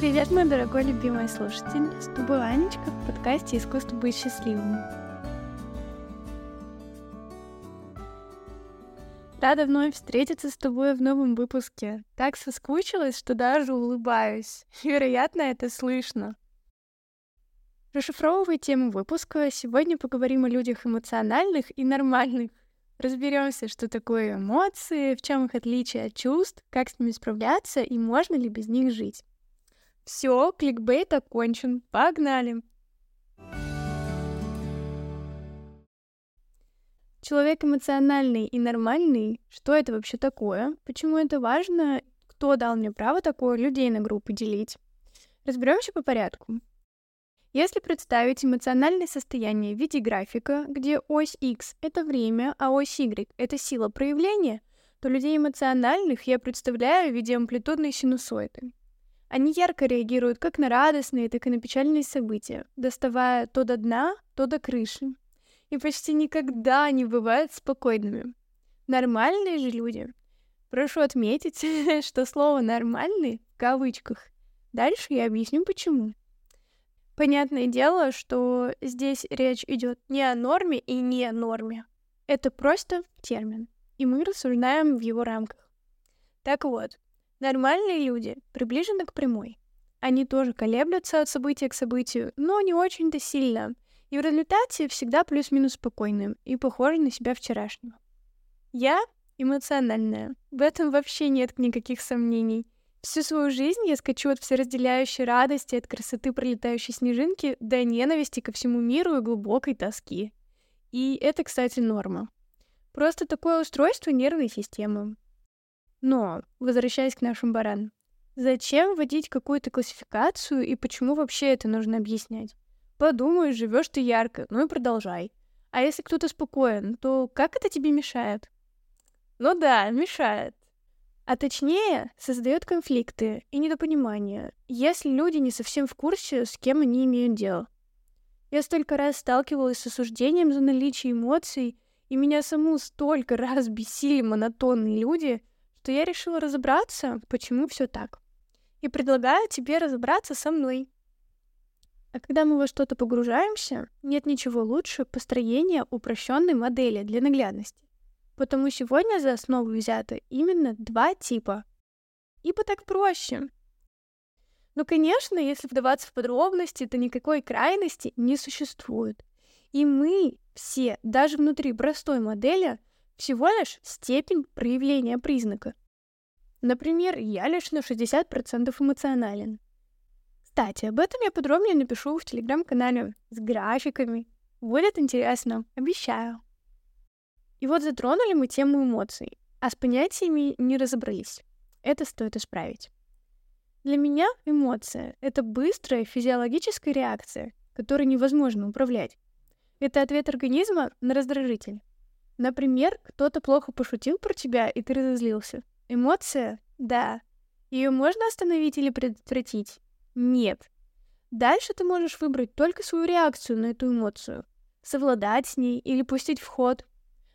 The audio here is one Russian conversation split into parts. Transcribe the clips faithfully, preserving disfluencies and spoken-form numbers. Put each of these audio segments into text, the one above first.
Привет, мой дорогой любимый слушатель! С тобой Анечка в подкасте «Искусство быть счастливым». Рада вновь встретиться с тобой в новом выпуске. Так соскучилась, что даже улыбаюсь. Вероятно, это слышно. Расшифровывая тему выпуска, сегодня поговорим о людях эмоциональных и нормальных. Разберемся, что такое эмоции, в чем их отличие от чувств, как с ними справляться и можно ли без них жить. Все, кликбейт окончен. Погнали! Человек эмоциональный и нормальный. Что это вообще такое? Почему это важно? Кто дал мне право такое людей на группы делить? Разберемся по порядку. Если представить эмоциональное состояние в виде графика, где ось X — это время, а ось Y — это сила проявления, то людей эмоциональных я представляю в виде амплитудной синусоиды. Они ярко реагируют как на радостные, так и на печальные события, доставая то до дна, то до крыши. И почти никогда не бывают спокойными. Нормальные же люди. Прошу отметить, что слово «нормальный» в кавычках. Дальше я объясню, почему. Понятное дело, что здесь речь идет не о норме и не о норме. Это просто термин, и мы рассуждаем в его рамках. Так вот, нормальные люди приближены к прямой. Они тоже колеблются от события к событию, но не очень-то сильно. И в результате всегда плюс-минус спокойны и похожи на себя вчерашнего. Я эмоциональная. В этом вообще нет никаких сомнений. Всю свою жизнь я скачу от всеразделяющей радости, от красоты пролетающей снежинки до ненависти ко всему миру и глубокой тоски. И это, кстати, норма. Просто такое устройство нервной системы. Но, возвращаясь к нашим баранам, зачем вводить какую-то классификацию и почему вообще это нужно объяснять? Подумай, живешь ты ярко, ну и продолжай. А если кто-то спокоен, то как это тебе мешает? Ну да, мешает. А точнее, создает конфликты и недопонимание, если люди не совсем в курсе, с кем они имеют дело. Я столько раз сталкивалась с осуждением за наличие эмоций, и меня саму столько раз бесили монотонные люди, что я решила разобраться, почему все так. И предлагаю тебе разобраться со мной. А когда мы во что-то погружаемся, нет ничего лучше построения упрощенной модели для наглядности. Потому сегодня за основу взято именно два типа. Ибо так проще. Но, конечно, если вдаваться в подробности, то никакой крайности не существует. И мы все, даже внутри простой модели, всего лишь степень проявления признака. Например, я лишь на шестьдесят процентов эмоционален. Кстати, об этом я подробнее напишу в телеграм-канале с графиками. Будет интересно, обещаю. И вот затронули мы тему эмоций, а с понятиями не разобрались. Это стоит исправить. Для меня эмоция — это быстрая физиологическая реакция, которой невозможно управлять. Это ответ организма на раздражитель. Например, кто-то плохо пошутил про тебя, и ты разозлился. Эмоция? Да. Ее можно остановить или предотвратить? Нет. Дальше ты можешь выбрать только свою реакцию на эту эмоцию, совладать с ней или пустить в ход.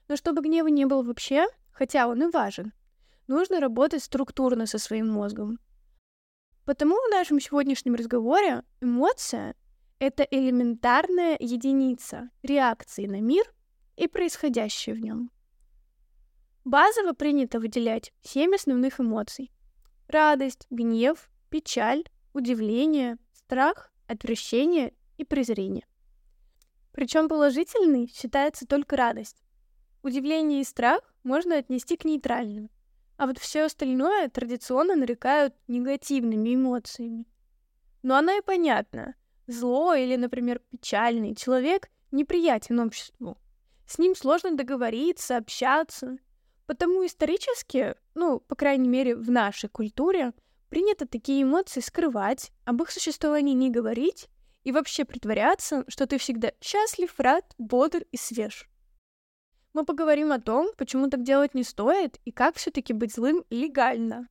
Но чтобы гнева не было вообще, хотя он и важен, нужно работать структурно со своим мозгом. Потому в нашем сегодняшнем разговоре эмоция — это элементарная единица реакции на мир и происходящее в нем. Базово принято выделять семь основных эмоций. Радость, гнев, печаль, удивление, страх, отвращение и презрение. Причем положительной считается только радость. Удивление и страх можно отнести к нейтральным, а вот все остальное традиционно нарекают негативными эмоциями. Но оно и понятно. Зло или, например, печальный человек неприятен обществу. С ним сложно договориться, общаться. Потому исторически, ну, по крайней мере, в нашей культуре, принято такие эмоции скрывать, об их существовании не говорить и вообще притворяться, что ты всегда счастлив, рад, бодр и свеж. Мы поговорим о том, почему так делать не стоит и как все-таки быть злым легально.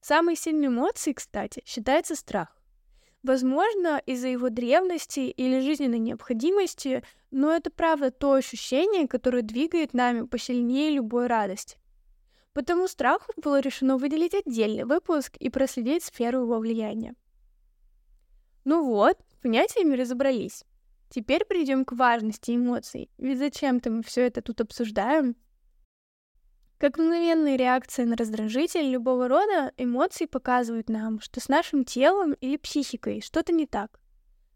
Самой сильной эмоцией, кстати, считается страх. Возможно, из-за его древности или жизненной необходимости, но это правда то ощущение, которое двигает нами посильнее любой радости. Потому страху было решено выделить отдельный выпуск и проследить сферу его влияния. Ну вот, с понятиями разобрались. Теперь перейдем к важности эмоций, ведь зачем-то мы все это тут обсуждаем. Как мгновенная реакция на раздражитель любого рода, эмоции показывают нам, что с нашим телом или психикой что-то не так.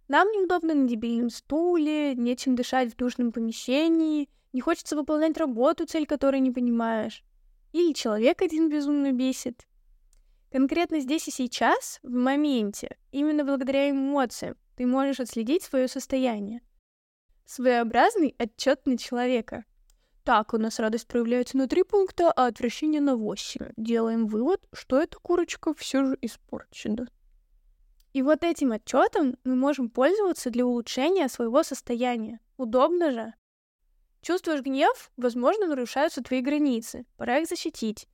Нам неудобно на дебильном стуле, нечем дышать в душном помещении, не хочется выполнять работу, цель которой не понимаешь. Или человек один безумно бесит. Конкретно здесь и сейчас, в моменте, именно благодаря эмоциям, ты можешь отследить свое состояние. Своеобразный отчет на человека. Так, у нас радость проявляется на три пункта, а отвращение на восемь. Делаем вывод, что эта курочка все же испорчена. И вот этим отчетом мы можем пользоваться для улучшения своего состояния. Удобно же. Чувствуешь гнев? Возможно, нарушаются твои границы. Пора их защитить.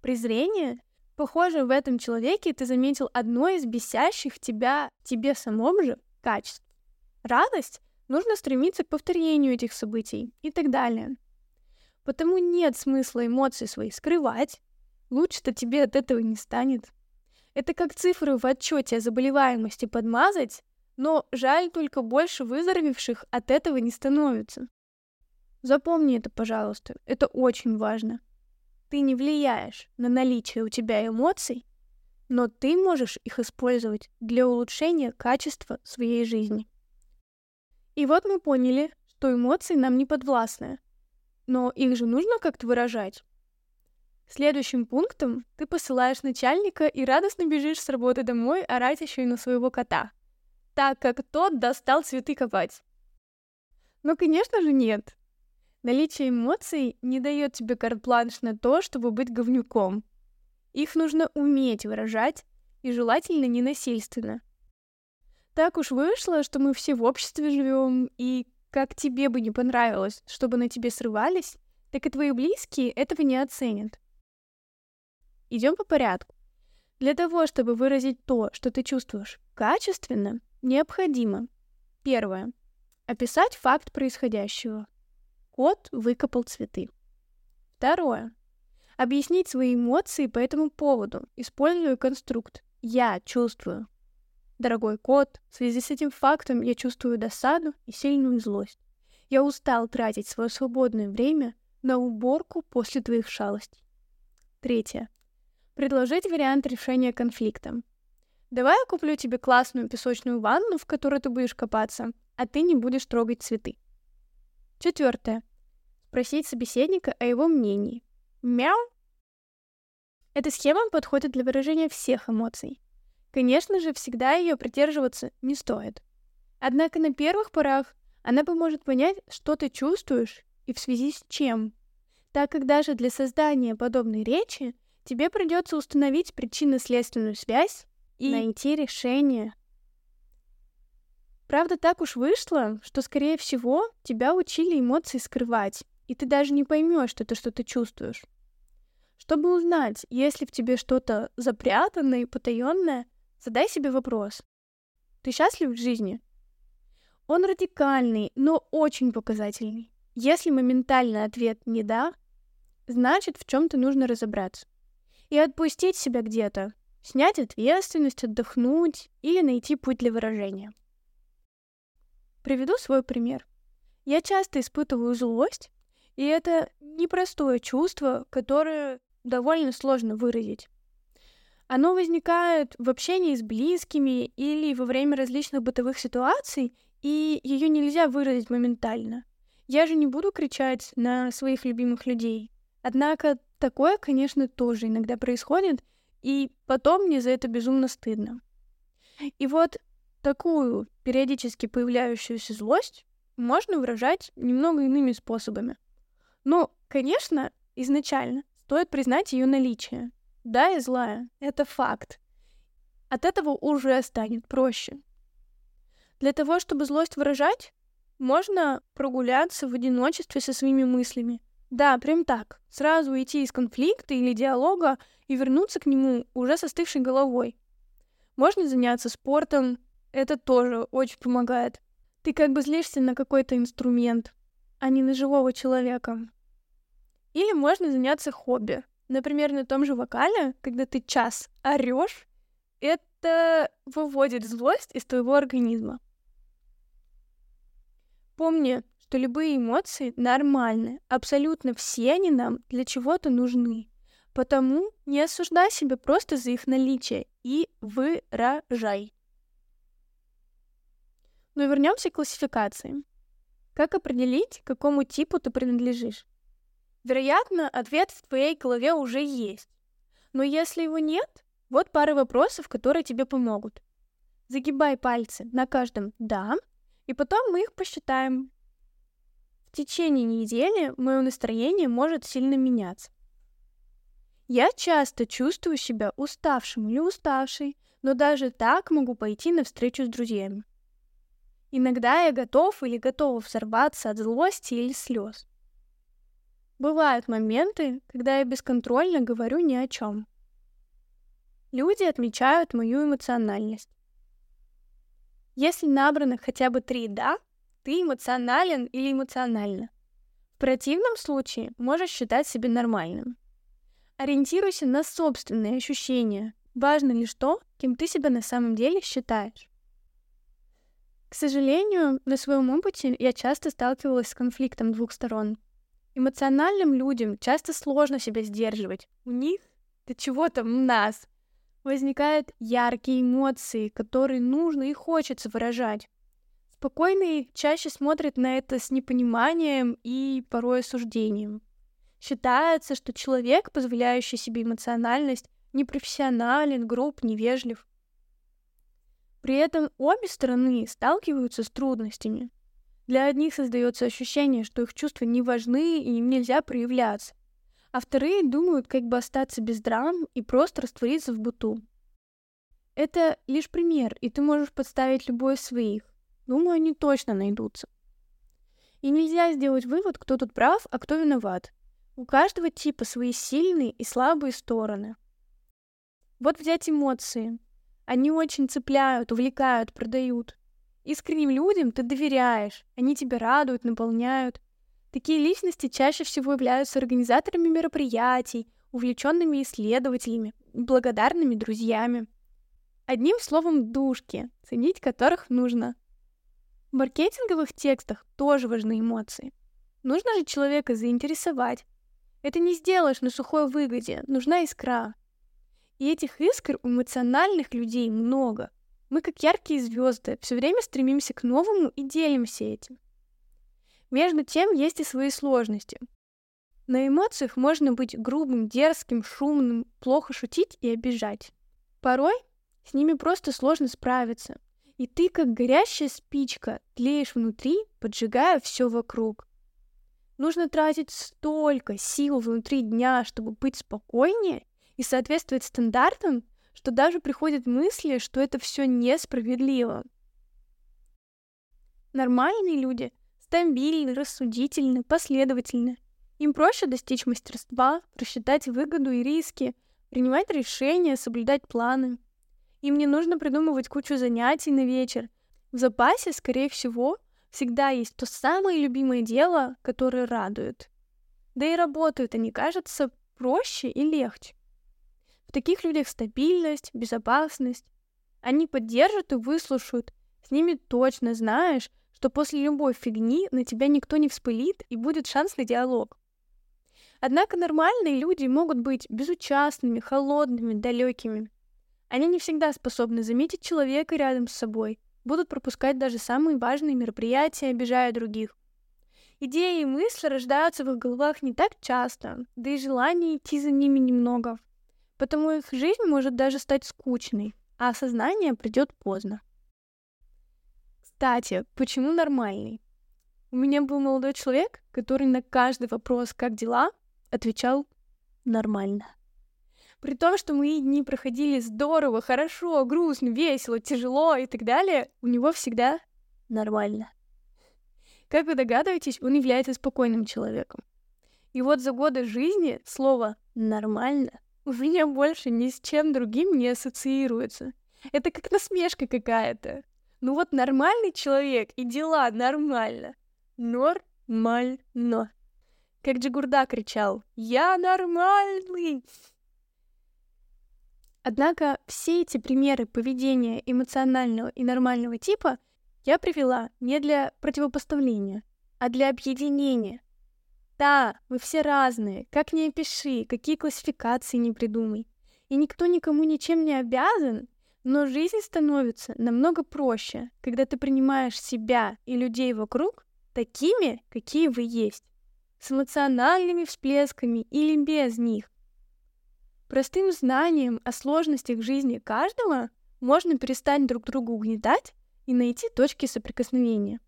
Презрение? Похоже, в этом человеке ты заметил одно из бесящих тебя, тебе самому же, качеств. Радость? Нужно стремиться к повторению этих событий и так далее. Потому нет смысла эмоции свои скрывать. Лучше-то тебе от этого не станет. Это как цифры в отчете о заболеваемости подмазать, но жаль, только больше выздоровевших от этого не становится. Запомни это, пожалуйста, это очень важно. Ты не влияешь на наличие у тебя эмоций, но ты можешь их использовать для улучшения качества своей жизни. И вот мы поняли, что эмоции нам не подвластны, но их же нужно как-то выражать. Следующим пунктом ты посылаешь начальника и радостно бежишь с работы домой орать еще и на своего кота, так как тот достал цветы копать. Но, конечно же, нет. Наличие эмоций не дает тебе карт-бланш на то, чтобы быть говнюком. Их нужно уметь выражать, и желательно ненасильственно. Так уж вышло, что мы все в обществе живем, и как тебе бы не понравилось, чтобы на тебе срывались, так и твои близкие этого не оценят. Идем по порядку. Для того, чтобы выразить то, что ты чувствуешь, качественно, необходимо. Первое. Описать факт происходящего. Кот выкопал цветы. Второе. Объяснить свои эмоции по этому поводу, используя конструкт «я чувствую». Дорогой кот, в связи с этим фактом я чувствую досаду и сильную злость. Я устал тратить свое свободное время на уборку после твоих шалостей. Третье. Предложить вариант решения конфликта. Давай я куплю тебе классную песочную ванну, в которой ты будешь копаться, а ты не будешь трогать цветы. Четвертое. Спросить собеседника о его мнении. Мяу! Эта схема подходит для выражения всех эмоций. Конечно же, всегда ее придерживаться не стоит. Однако на первых порах она поможет понять, что ты чувствуешь и в связи с чем. Так как даже для создания подобной речи тебе придется установить причинно-следственную связь и найти решение. Правда, так уж вышло, что, скорее всего, тебя учили эмоции скрывать, и ты даже не поймешь, что ты что-то чувствуешь. Чтобы узнать, есть ли в тебе что-то запрятанное и потаенное, задай себе вопрос. Ты счастлив в жизни? Он радикальный, но очень показательный. Если моментально ответ «не да», значит, в чем-то нужно разобраться. И отпустить себя где-то, снять ответственность, отдохнуть или найти путь для выражения. Приведу свой пример. Я часто испытываю злость, и это непростое чувство, которое довольно сложно выразить. Оно возникает в общении с близкими или во время различных бытовых ситуаций, и ее нельзя выразить моментально. Я же не буду кричать на своих любимых людей. Однако такое, конечно, тоже иногда происходит, и потом мне за это безумно стыдно. И вот такую периодически появляющуюся злость можно выражать немного иными способами. Но, конечно, изначально стоит признать ее наличие. Да, я злая, это факт. От этого уже станет проще. Для того, чтобы злость выражать, можно прогуляться в одиночестве со своими мыслями. Да, прям так. Сразу идти из конфликта или диалога и вернуться к нему уже с остывшей головой. Можно заняться спортом. Это тоже очень помогает. Ты как бы злишься на какой-то инструмент, а не на живого человека. Или можно заняться хобби. Например, на том же вокале, когда ты час орёшь, это выводит злость из твоего организма. Помни, что любые эмоции нормальны. Абсолютно все они нам для чего-то нужны. Потому не осуждай себя просто за их наличие и выражай. Но вернемся к классификации. Как определить, к какому типу ты принадлежишь? Вероятно, ответ в твоей голове уже есть. Но если его нет, вот пара вопросов, которые тебе помогут. Загибай пальцы на каждом «да», и потом мы их посчитаем. В течение недели мое настроение может сильно меняться. Я часто чувствую себя уставшим или уставшей, но даже так могу пойти на встречу с друзьями. Иногда я готов или готова сорваться от злости или слез. Бывают моменты, когда я бесконтрольно говорю ни о чем. Люди отмечают мою эмоциональность. Если набрано хотя бы три «да», ты эмоционален или эмоциональна. В противном случае можешь считать себя нормальным. Ориентируйся на собственные ощущения. Важно лишь то, кем ты себя на самом деле считаешь. К сожалению, на своем опыте я часто сталкивалась с конфликтом двух сторон. Эмоциональным людям часто сложно себя сдерживать. У них, да чего там у нас, возникают яркие эмоции, которые нужно и хочется выражать. Спокойные чаще смотрят на это с непониманием и порой осуждением. Считается, что человек, позволяющий себе эмоциональность, непрофессионален, груб, невежлив. При этом обе стороны сталкиваются с трудностями. Для одних создается ощущение, что их чувства не важны и им нельзя проявляться, а вторые думают, как бы остаться без драм и просто раствориться в быту. Это лишь пример, и ты можешь подставить любой из своих. Думаю, они точно найдутся. И нельзя сделать вывод, кто тут прав, а кто виноват. У каждого типа свои сильные и слабые стороны. Вот взять эмоции. Они очень цепляют, увлекают, продают. Искренним людям ты доверяешь, они тебя радуют, наполняют. Такие личности чаще всего являются организаторами мероприятий, увлеченными исследователями, благодарными друзьями. Одним словом, душки, ценить которых нужно. В маркетинговых текстах тоже важны эмоции. Нужно же человека заинтересовать. Это не сделаешь на сухой выгоде, нужна искра. И этих искр у эмоциональных людей много. Мы, как яркие звезды, все время стремимся к новому и делимся этим. Между тем, есть и свои сложности. На эмоциях можно быть грубым, дерзким, шумным, плохо шутить и обижать. Порой с ними просто сложно справиться. И ты, как горящая спичка, тлеешь внутри, поджигая все вокруг. Нужно тратить столько сил внутри дня, чтобы быть спокойнее и соответствовать стандартам, что даже приходят мысли, что это все несправедливо. Нормальные люди стабильны, рассудительны, последовательны. Им проще достичь мастерства, рассчитать выгоду и риски, принимать решения, соблюдать планы. Им не нужно придумывать кучу занятий на вечер. В запасе, скорее всего, всегда есть то самое любимое дело, которое радует. Да и работают они, кажется, проще и легче. В таких людях стабильность, безопасность. Они поддержат и выслушают. С ними точно знаешь, что после любой фигни на тебя никто не вспылит и будет шанс на диалог. Однако нормальные люди могут быть безучастными, холодными, далекими. Они не всегда способны заметить человека рядом с собой, будут пропускать даже самые важные мероприятия, обижая других. Идеи и мысли рождаются в их головах не так часто, да и желание идти за ними немного. Потому их жизнь может даже стать скучной, а осознание придет поздно. Кстати, почему нормальный? У меня был молодой человек, который на каждый вопрос «как дела?» отвечал «нормально». При том, что мои дни проходили здорово, хорошо, грустно, весело, тяжело и так далее, у него всегда нормально. Как вы догадываетесь, он является спокойным человеком. И вот за годы жизни слово «нормально» у меня больше ни с чем другим не ассоциируется. Это как насмешка какая-то. Ну вот нормальный человек и дела нормально. Нормально. как Джигурда кричал: «Я нормальный!». Однако все эти примеры поведения эмоционального и нормального типа я привела не для противопоставления, а для объединения. Да, вы все разные, как ни опиши, какие классификации не придумай. И никто никому ничем не обязан, но жизнь становится намного проще, когда ты принимаешь себя и людей вокруг такими, какие вы есть, с эмоциональными всплесками или без них. Простым знанием о сложностях жизни каждого можно перестать друг друга угнетать и найти точки соприкосновения.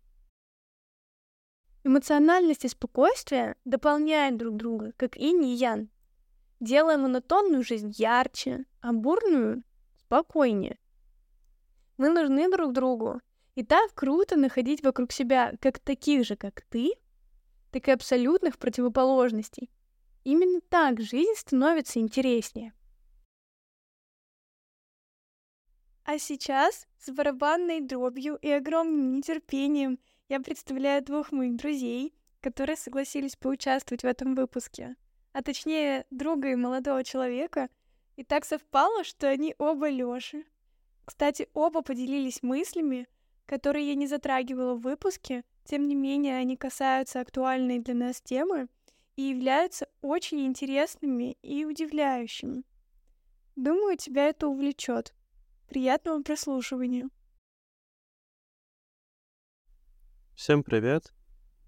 Эмоциональность и спокойствие дополняют друг друга, как инь и ян, делая монотонную жизнь ярче, а бурную — спокойнее. Мы нужны друг другу, и так круто находить вокруг себя как таких же, как ты, так и абсолютных противоположностей. Именно так жизнь становится интереснее. А сейчас с барабанной дробью и огромным нетерпением я представляю двух моих друзей, которые согласились поучаствовать в этом выпуске, а точнее друга и молодого человека, и так совпало, что они оба Лёши. Кстати, оба поделились мыслями, которые я не затрагивала в выпуске, тем не менее они касаются актуальной для нас темы и являются очень интересными и удивляющими. Думаю, тебя это увлечет. Приятного прослушивания! Всем привет!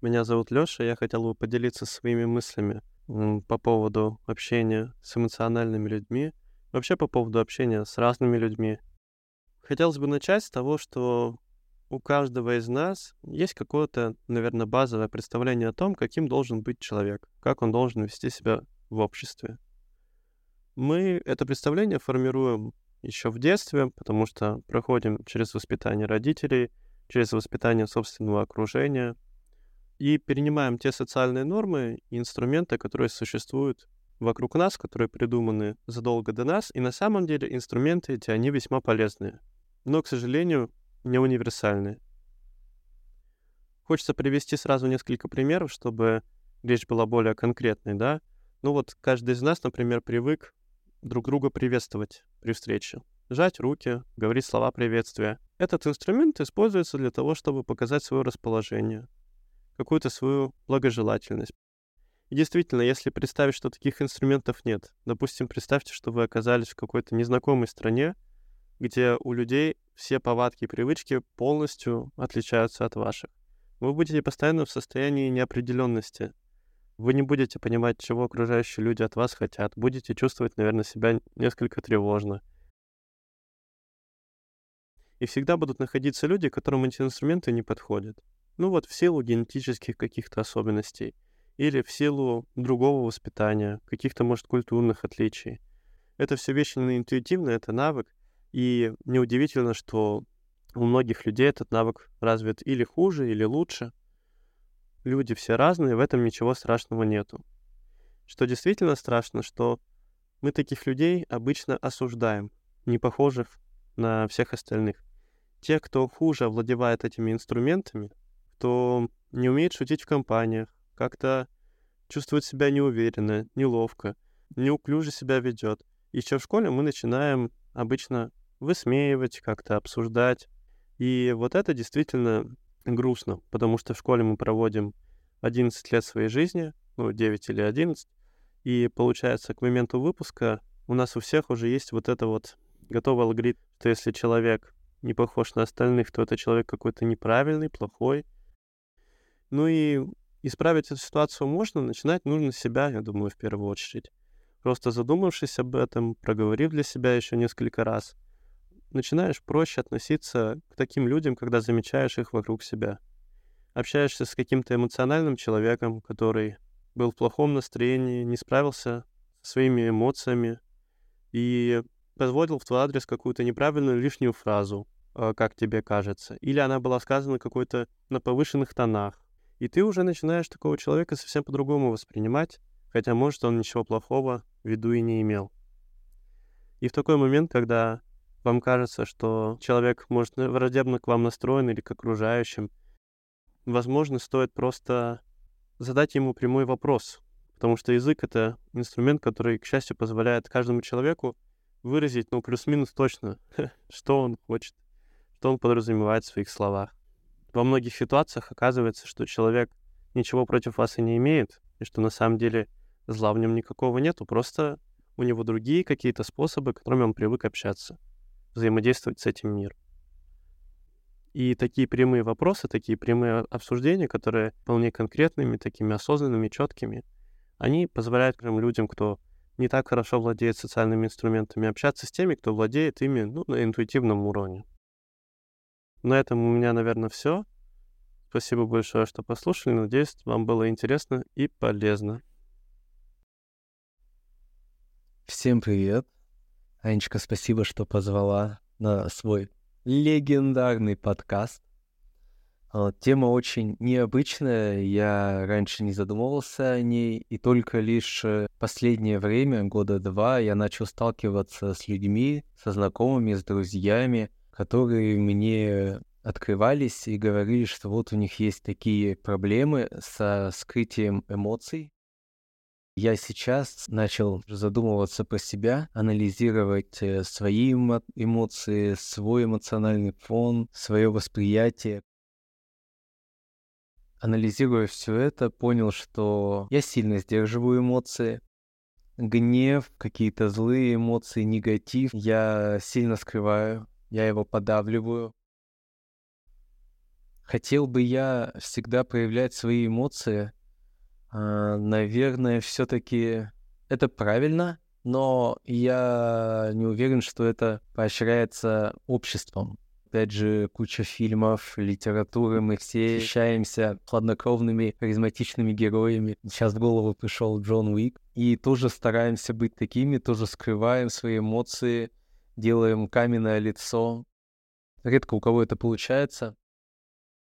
Меня зовут Лёша, я хотел бы поделиться своими мыслями по поводу общения с эмоциональными людьми, вообще по поводу общения с разными людьми. Хотелось бы начать с того, что у каждого из нас есть какое-то, наверное, базовое представление о том, каким должен быть человек, как он должен вести себя в обществе. Мы это представление формируем еще в детстве, потому что проходим через воспитание родителей, через воспитание собственного окружения и перенимаем те социальные нормы и инструменты, которые существуют вокруг нас, которые придуманы задолго до нас, и на самом деле инструменты эти, они весьма полезные, но, к сожалению, не универсальные. Хочется привести сразу несколько примеров, чтобы речь была более конкретной, да? Ну вот каждый из нас, например, привык друг друга приветствовать при встрече, жать руки, говорить слова приветствия. Этот инструмент используется для того, чтобы показать свое расположение, какую-то свою благожелательность. И действительно, если представить, что таких инструментов нет, допустим, представьте, что вы оказались в какой-то незнакомой стране, где у людей все повадки и привычки полностью отличаются от ваших. Вы будете постоянно в состоянии неопределенности. Вы не будете понимать, чего окружающие люди от вас хотят. Будете чувствовать, наверное, себя несколько тревожно. И всегда будут находиться люди, которым эти инструменты не подходят. Ну вот в силу генетических каких-то особенностей или в силу другого воспитания, каких-то, может, культурных отличий. Это все вещи интуитивно, это навык. И неудивительно, что у многих людей этот навык развит или хуже, или лучше. Люди все разные, в этом ничего страшного нету. Что действительно страшно, что мы таких людей обычно осуждаем, не похожих на всех остальных. Те, кто хуже овладевает этими инструментами, кто не умеет шутить в компаниях, как-то чувствует себя неуверенно, неловко, неуклюже себя ведет. Еще в школе мы начинаем обычно высмеивать, как-то обсуждать. И вот это действительно грустно, потому что в школе мы проводим одиннадцать лет своей жизни, ну, девять или одиннадцать, и получается, к моменту выпуска у нас у всех уже есть вот это вот готовый алгоритм, что если человек не похож на остальных, то это человек какой-то неправильный, плохой. Ну и исправить эту ситуацию можно, начинать нужно с себя, я думаю, в первую очередь. Просто задумавшись об этом, проговорив для себя еще несколько раз, начинаешь проще относиться к таким людям, когда замечаешь их вокруг себя. Общаешься с каким-то эмоциональным человеком, который был в плохом настроении, не справился со своими эмоциями и позволил в твой адрес какую-то неправильную лишнюю фразу, как тебе кажется, или она была сказана какой-то на повышенных тонах. И ты уже начинаешь такого человека совсем по-другому воспринимать, хотя, может, он ничего плохого в виду и не имел. И в такой момент, когда вам кажется, что человек, может, враждебно к вам настроен или к окружающим, возможно, стоит просто задать ему прямой вопрос, потому что язык — это инструмент, который, к счастью, позволяет каждому человеку выразить, ну, плюс-минус точно, что он хочет, что он подразумевает в своих словах. Во многих ситуациях оказывается, что человек ничего против вас и не имеет, и что на самом деле зла в нем никакого нету, просто у него другие какие-то способы, которыми он привык общаться, взаимодействовать с этим миром. И такие прямые вопросы, такие прямые обсуждения, которые вполне конкретными, такими осознанными, четкими, они позволяют прям людям, кто не так хорошо владеет социальными инструментами, общаться с теми, кто владеет ими, ну, на интуитивном уровне. На этом у меня, наверное, все. Спасибо большое, что послушали. Надеюсь, вам было интересно и полезно. Всем привет. Анечка, спасибо, что позвала на свой легендарный подкаст. Тема очень необычная, я раньше не задумывался о ней, и только лишь в последнее время, года два, я начал сталкиваться с людьми, со знакомыми, с друзьями, которые мне открывались и говорили, что вот у них есть такие проблемы со скрытием эмоций. Я сейчас начал задумываться про себя, анализировать свои эмоции, свой эмоциональный фон, свое восприятие. Анализируя все это, понял, что я сильно сдерживаю эмоции. Гнев, какие-то злые эмоции, негатив я сильно скрываю, я его подавливаю. Хотел бы я всегда проявлять свои эмоции. Наверное, все-таки это правильно, но я не уверен, что это поощряется обществом. Опять же, куча фильмов, литературы, мы все восхищаемся хладнокровными, харизматичными героями. Сейчас в голову пришел Джон Уик. И тоже стараемся быть такими, тоже скрываем свои эмоции, делаем каменное лицо. Редко у кого это получается.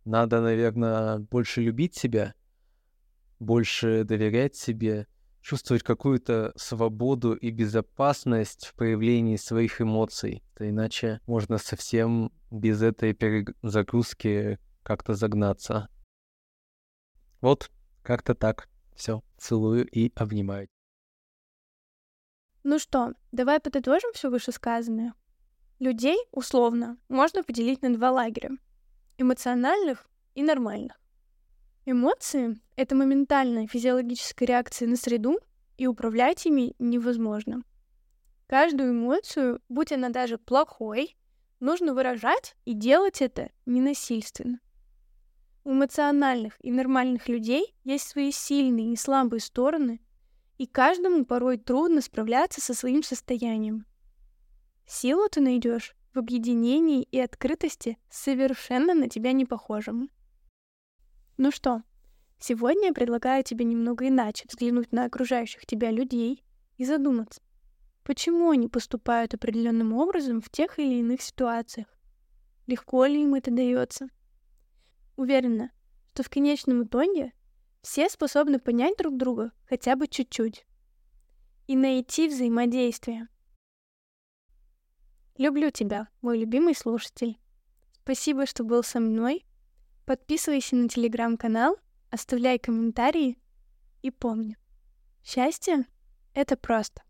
Надо, наверное, больше любить себя, больше доверять себе, чувствовать какую-то свободу и безопасность в проявлении своих эмоций. То иначе можно совсем без этой перезагрузки как-то загнаться. Вот, как-то так. Все, целую и обнимаю. Ну что, давай подытожим все вышесказанное. Людей, условно, можно поделить на два лагеря. Эмоциональных и нормальных. Эмоции — это моментальная физиологическая реакция на среду, и управлять ими невозможно. Каждую эмоцию, будь она даже плохой, нужно выражать и делать это ненасильственно. У эмоциональных и нормальных людей есть свои сильные и слабые стороны, и каждому порой трудно справляться со своим состоянием. Силу ты найдешь в объединении и открытости совершенно на тебя не похожему. Ну что, сегодня я предлагаю тебе немного иначе взглянуть на окружающих тебя людей и задуматься, почему они поступают определенным образом в тех или иных ситуациях, легко ли им это дается. Уверена, что в конечном итоге все способны понять друг друга хотя бы чуть-чуть и найти взаимодействие. Люблю тебя, мой любимый слушатель. Спасибо, что был со мной. Подписывайся на телеграм-канал, оставляй комментарии и помни, счастье — это просто.